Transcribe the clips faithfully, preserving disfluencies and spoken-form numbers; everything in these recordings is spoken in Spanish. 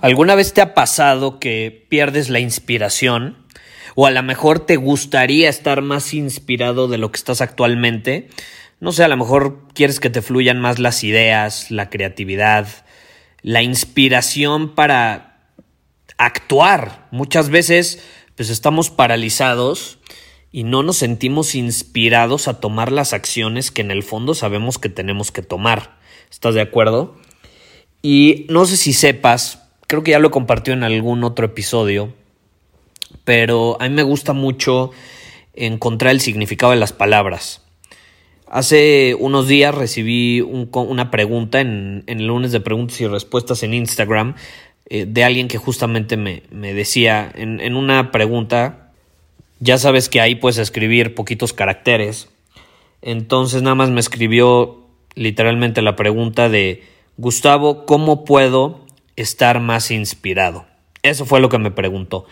¿Alguna vez te ha pasado que pierdes la inspiración? O a lo mejor te gustaría estar más inspirado de lo que estás actualmente. No sé, a lo mejor quieres que te fluyan más las ideas, la creatividad, la inspiración para actuar. Muchas veces pues estamos paralizados y no nos sentimos inspirados a tomar las acciones que en el fondo sabemos que tenemos que tomar. ¿Estás de acuerdo? Y no sé si sepas, creo que ya lo compartió en algún otro episodio, pero a mí me gusta mucho encontrar el significado de las palabras. Hace unos días recibí un, una pregunta en, en el lunes de preguntas y respuestas en Instagram eh, de alguien que justamente me, me decía en, en una pregunta, ya sabes que ahí puedes escribir poquitos caracteres, entonces nada más me escribió literalmente la pregunta de Gustavo, ¿cómo puedo estar más inspirado? Eso fue lo que me preguntó.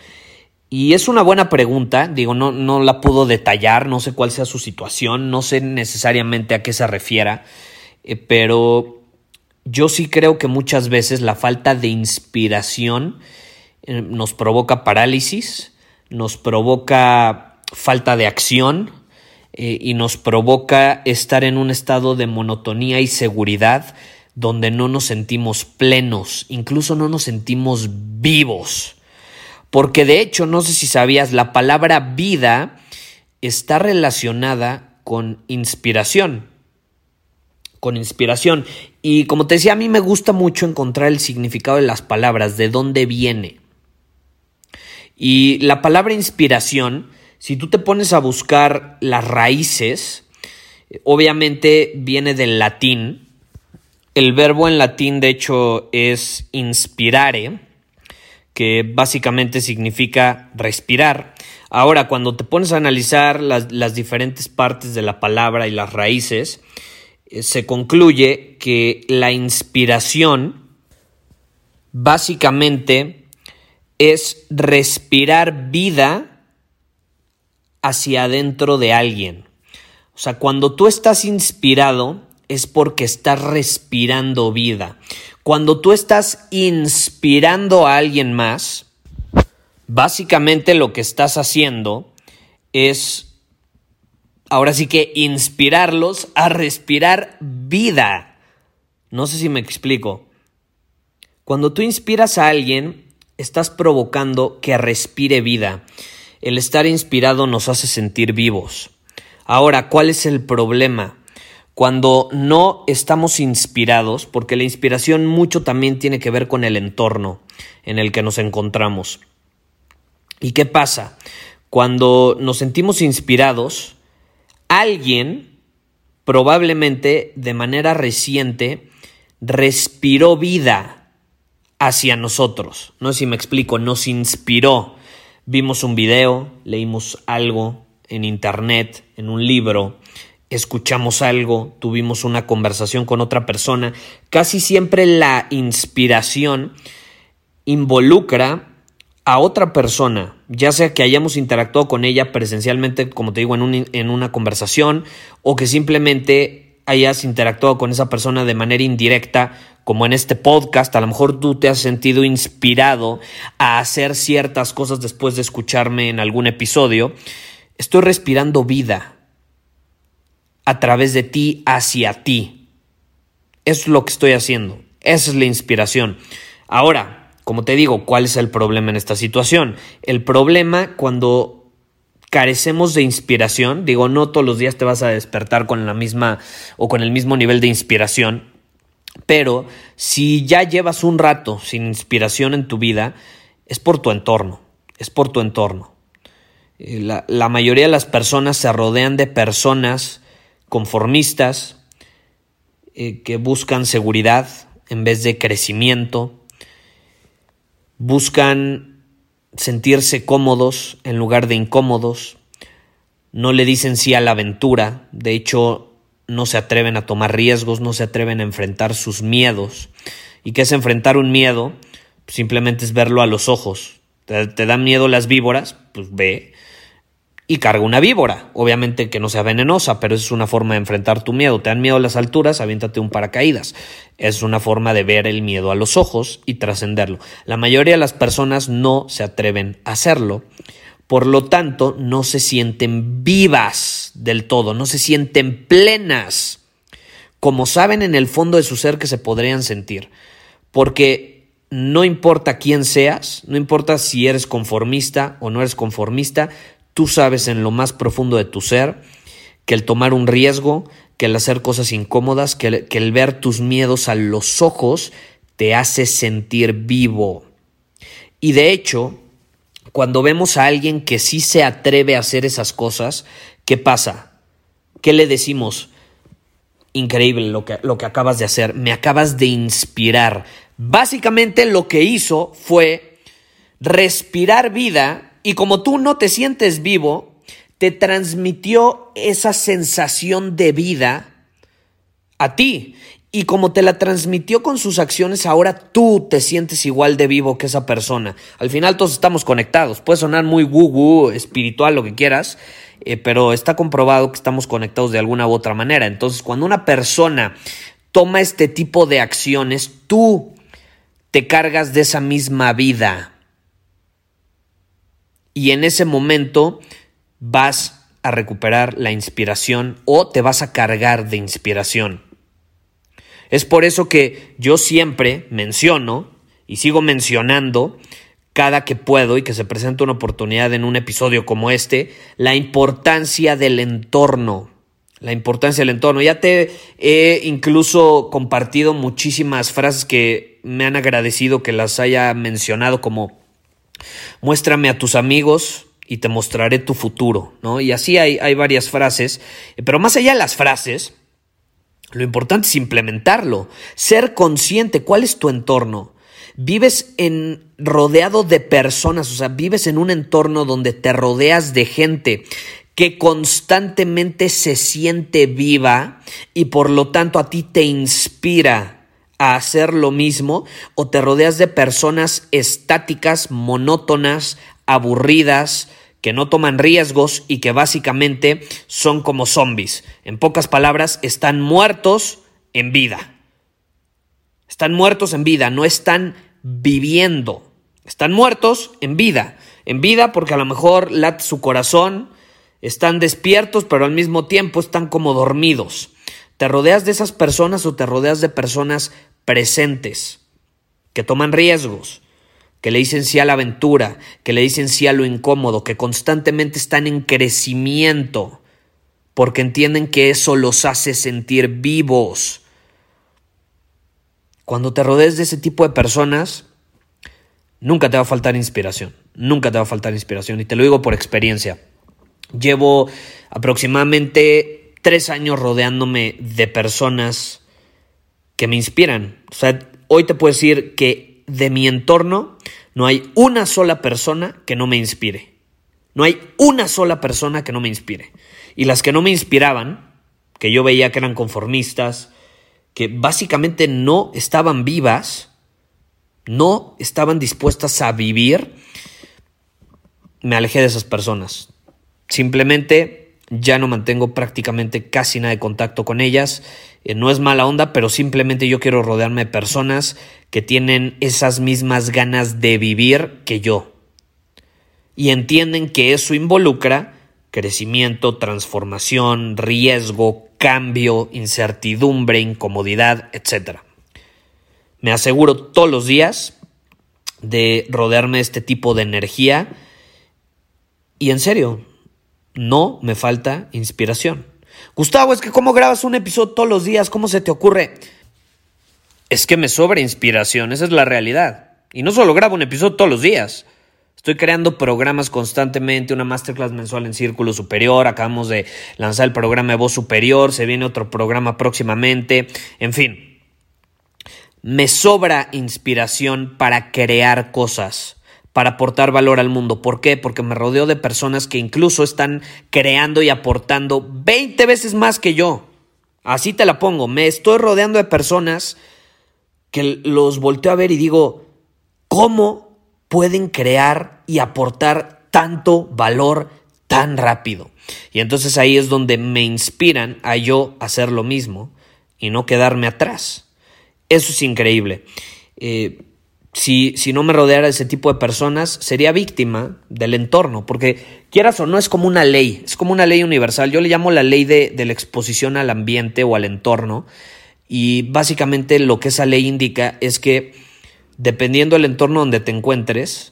Y es una buena pregunta, digo, no, no la puedo detallar, no sé cuál sea su situación, no sé necesariamente a qué se refiera, eh, pero yo sí creo que muchas veces la falta de inspiración eh, nos provoca parálisis, nos provoca falta de acción eh, y nos provoca estar en un estado de monotonía y seguridad donde no nos sentimos plenos, incluso no nos sentimos vivos. Porque de hecho, no sé si sabías, la palabra vida está relacionada con inspiración. Con inspiración. Y como te decía, a mí me gusta mucho encontrar el significado de las palabras, de dónde viene. Y la palabra inspiración, si tú te pones a buscar las raíces, obviamente viene del latín. El verbo en latín, de hecho, es inspirare, que básicamente significa respirar. Ahora, cuando te pones a analizar las, las diferentes partes de la palabra y las raíces, eh, se concluye que la inspiración básicamente es respirar vida hacia adentro de alguien. O sea, cuando tú estás inspirado, es porque estás respirando vida. Cuando tú estás inspirando a alguien más, básicamente lo que estás haciendo es, ahora sí que inspirarlos a respirar vida. No sé si me explico. Cuando tú inspiras a alguien, estás provocando que respire vida. El estar inspirado nos hace sentir vivos. Ahora, ¿cuál es el problema? Cuando no estamos inspirados, porque la inspiración mucho también tiene que ver con el entorno en el que nos encontramos. ¿Y qué pasa? Cuando nos sentimos inspirados, alguien probablemente de manera reciente respiró vida hacia nosotros. No sé si me explico, nos inspiró. Vimos un video, leímos algo en internet, en un libro, escuchamos algo, tuvimos una conversación con otra persona. Casi siempre la inspiración involucra a otra persona, ya sea que hayamos interactuado con ella presencialmente, como te digo, en, un, en una conversación, o que simplemente hayas interactuado con esa persona de manera indirecta, como en este podcast. A lo mejor tú te has sentido inspirado a hacer ciertas cosas después de escucharme en algún episodio. Estoy respirando vida a través de ti, hacia ti. Eso es lo que estoy haciendo. Esa es la inspiración. Ahora, Como te digo, ¿cuál es el problema en esta situación? El problema cuando carecemos de inspiración, digo, no todos los días te vas a despertar con la misma o con el mismo nivel de inspiración, pero si ya llevas un rato sin inspiración en tu vida, es por tu entorno, es por tu entorno. La, la mayoría de las personas se rodean de personas conformistas eh, que buscan seguridad en vez de crecimiento, buscan sentirse cómodos en lugar de incómodos, no le dicen sí a la aventura, de hecho no se atreven a tomar riesgos, no se atreven a enfrentar sus miedos. ¿Y qué es enfrentar un miedo? Pues simplemente es verlo a los ojos. ¿Te, te dan miedo las víboras? Pues ve y carga una víbora, obviamente que no sea venenosa, pero es una forma de enfrentar tu miedo. ¿Te dan miedo las alturas? Aviéntate un paracaídas. Es una forma de ver el miedo a los ojos y trascenderlo. La mayoría de las personas no se atreven a hacerlo, por lo tanto no se sienten vivas del todo, no se sienten plenas, como saben en el fondo de su ser que se podrían sentir, porque no importa quién seas, no importa si eres conformista o no eres conformista, tú sabes en lo más profundo de tu ser que el tomar un riesgo, que el hacer cosas incómodas, que el, que el ver tus miedos a los ojos te hace sentir vivo. Y de hecho, cuando vemos a alguien que sí se atreve a hacer esas cosas, ¿qué pasa? ¿Qué le decimos? Increíble lo que, lo que acabas de hacer, me acabas de inspirar. Básicamente lo que hizo fue respirar vida. Y como tú no te sientes vivo, te transmitió esa sensación de vida a ti. Y como te la transmitió con sus acciones, ahora tú te sientes igual de vivo que esa persona. Al final todos estamos conectados. Puede sonar muy woo-woo, espiritual, lo que quieras, eh, pero está comprobado que estamos conectados de alguna u otra manera. Entonces, cuando una persona toma este tipo de acciones, tú te cargas de esa misma vida. Y en ese momento vas a recuperar la inspiración o te vas a cargar de inspiración. Es por eso que yo siempre menciono y sigo mencionando cada que puedo y que se presenta una oportunidad en un episodio como este, la importancia del entorno. La importancia del entorno. Ya te he incluso compartido muchísimas frases que me han agradecido que las haya mencionado como muéstrame a tus amigos y te mostraré tu futuro, ¿no? Y así hay, hay varias frases, pero más allá de las frases, lo importante es implementarlo, ser consciente, ¿cuál es tu entorno? Vives en rodeado de personas, o sea, vives en un entorno donde te rodeas de gente que constantemente se siente viva y por lo tanto a ti te inspira a hacer lo mismo, o te rodeas de personas estáticas, monótonas, aburridas, que no toman riesgos y que básicamente son como zombies. En pocas palabras, están muertos en vida. Están muertos en vida, no están viviendo. Están muertos en vida. En vida porque a lo mejor late su corazón, están despiertos, pero al mismo tiempo están como dormidos. ¿Te rodeas de esas personas o te rodeas de personas presentes, que toman riesgos, que le dicen sí a la aventura, que le dicen sí a lo incómodo, que constantemente están en crecimiento porque entienden que eso los hace sentir vivos? Cuando te rodees de ese tipo de personas, nunca te va a faltar inspiración, nunca te va a faltar inspiración. Y te lo digo por experiencia. Llevo aproximadamente tres años rodeándome de personas que me inspiran. O sea, hoy te puedo decir que de mi entorno no hay una sola persona que no me inspire. No hay una sola persona que no me inspire. Y las que no me inspiraban, que yo veía que eran conformistas, que básicamente no estaban vivas, no estaban dispuestas a vivir, me alejé de esas personas. Simplemente ya no mantengo prácticamente casi nada de contacto con ellas. Eh, no es mala onda, pero simplemente yo quiero rodearme de personas que tienen esas mismas ganas de vivir que yo. Y entienden que eso involucra crecimiento, transformación, riesgo, cambio, incertidumbre, incomodidad, etcétera. Me aseguro todos los días de rodearme de este tipo de energía. Y en serio, no me falta inspiración. Gustavo, es que ¿cómo grabas un episodio todos los días? ¿Cómo se te ocurre? Es que me sobra inspiración, esa es la realidad. Y no solo grabo un episodio todos los días. Estoy creando programas constantemente, una masterclass mensual en Círculo Superior. Acabamos de lanzar el programa de Voz Superior. Se viene otro programa próximamente. En fin, me sobra inspiración para crear cosas, para aportar valor al mundo. ¿Por qué? Porque me rodeo de personas que incluso están creando y aportando veinte veces más que yo. Así te la pongo. Me estoy rodeando de personas que los volteo a ver y digo, ¿cómo pueden crear y aportar tanto valor tan rápido? Y entonces ahí es donde me inspiran a yo hacer lo mismo y no quedarme atrás. Eso es increíble. Eh, si, si no me rodeara de ese tipo de personas, sería víctima del entorno, porque quieras o no, es como una ley, es como una ley universal. Yo le llamo la ley de, de la exposición al ambiente o al entorno. Y básicamente lo que esa ley indica es que dependiendo del entorno donde te encuentres,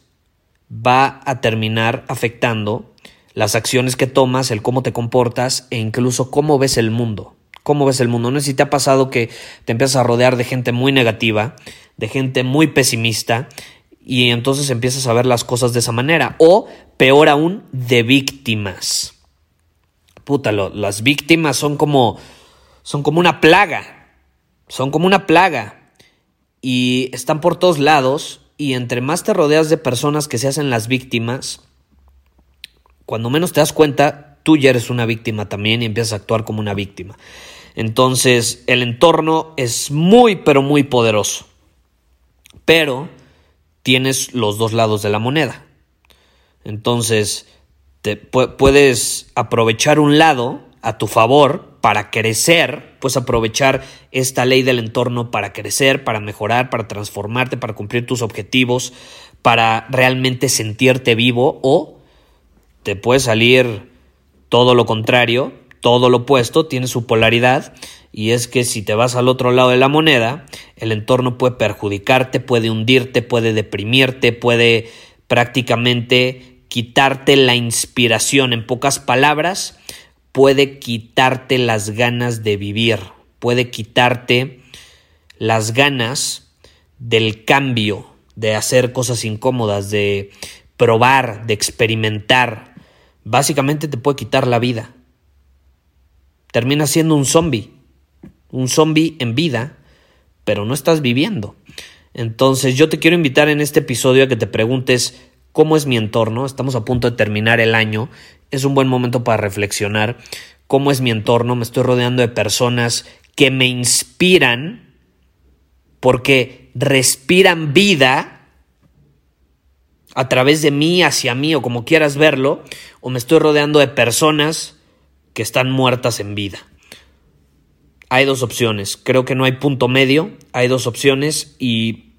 va a terminar afectando las acciones que tomas, el cómo te comportas e incluso cómo ves el mundo. ¿Cómo ves el mundo? No sé si te ha pasado que te empiezas a rodear de gente muy negativa, de gente muy pesimista, y entonces empiezas a ver las cosas de esa manera. O peor aún, de víctimas. Puta, lo, las víctimas son como, son como una plaga. Son como una plaga y están por todos lados, y entre más te rodeas de personas que se hacen las víctimas, cuando menos te das cuenta, tú ya eres una víctima también y empiezas a actuar como una víctima. Entonces el entorno es muy, pero muy poderoso. Pero tienes los dos lados de la moneda. Entonces te pu- puedes aprovechar un lado a tu favor para crecer, pues aprovechar esta ley del entorno para crecer, para mejorar, para transformarte, para cumplir tus objetivos, para realmente sentirte vivo. O te puede salir todo lo contrario, todo lo opuesto, tiene su polaridad, y es que si te vas al otro lado de la moneda, el entorno puede perjudicarte, puede hundirte, puede deprimirte, puede prácticamente quitarte la inspiración. En pocas palabras, puede quitarte las ganas de vivir, puede quitarte las ganas del cambio, de hacer cosas incómodas, de probar, de experimentar. Básicamente te puede quitar la vida. Terminas siendo un zombie, un zombie en vida, pero no estás viviendo. Entonces yo te quiero invitar en este episodio a que te preguntes, ¿cómo es mi entorno? Estamos a punto de terminar el año. Es un buen momento para reflexionar. ¿Cómo es mi entorno? Me estoy rodeando de personas que me inspiran porque respiran vida a través de mí, hacia mí, o como quieras verlo. O me estoy rodeando de personas que están muertas en vida. Hay dos opciones. Creo que no hay punto medio. Hay dos opciones y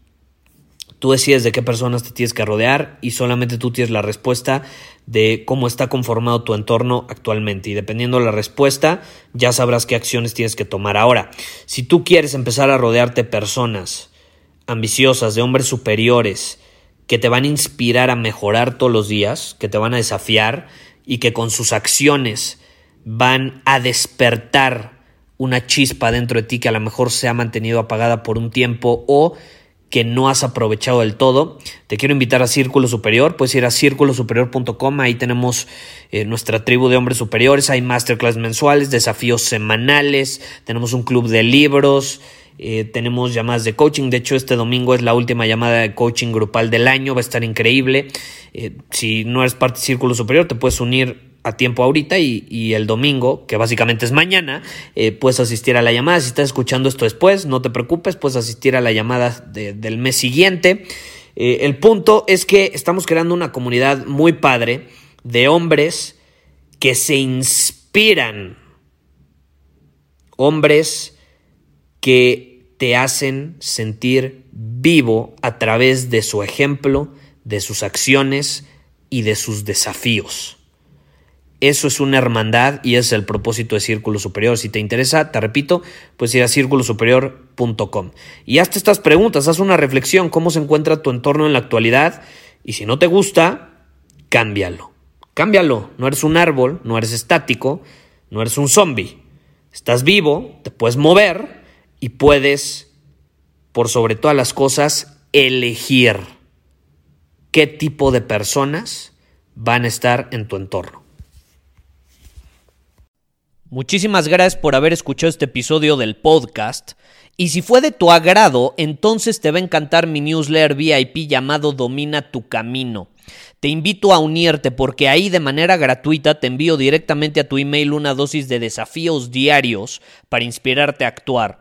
tú decides de qué personas te tienes que rodear, y solamente tú tienes la respuesta de cómo está conformado tu entorno actualmente. Y dependiendo de la respuesta, ya sabrás qué acciones tienes que tomar. Ahora, si tú quieres empezar a rodearte de personas ambiciosas, de hombres superiores, que te van a inspirar a mejorar todos los días, que te van a desafiar y que con sus acciones van a despertar una chispa dentro de ti que a lo mejor se ha mantenido apagada por un tiempo o que no has aprovechado del todo, te quiero invitar a Círculo Superior. Puedes ir a círculo superior punto com. Ahí tenemos eh, nuestra tribu de hombres superiores. Hay masterclass mensuales, desafíos semanales, tenemos un club de libros, eh, tenemos llamadas de coaching. De hecho, este domingo es la última llamada de coaching grupal del año. Va a estar increíble. Eh, si no eres parte de Círculo Superior, te puedes unir a tiempo ahorita y, y el domingo, que básicamente es mañana, eh, puedes asistir a la llamada. Si estás escuchando esto después, no te preocupes, puedes asistir a la llamada de, del mes siguiente. Eh, el punto es que estamos creando una comunidad muy padre de hombres que se inspiran, hombres que te hacen sentir vivo a través de su ejemplo, de sus acciones y de sus desafíos. Eso es una hermandad y es el propósito de Círculo Superior. Si te interesa, te repito, puedes ir a círculo superior domina tu camino punto com. Y hazte estas preguntas, haz una reflexión, cómo se encuentra tu entorno en la actualidad, y si no te gusta, cámbialo. Cámbialo, no eres un árbol, no eres estático, no eres un zombie. Estás vivo, te puedes mover y puedes, por sobre todas las cosas, elegir qué tipo de personas van a estar en tu entorno. Muchísimas gracias por haber escuchado este episodio del podcast. Y si fue de tu agrado, entonces te va a encantar mi newsletter V I P llamado Domina tu Camino. Te invito a unirte porque ahí de manera gratuita te envío directamente a tu email una dosis de desafíos diarios para inspirarte a actuar.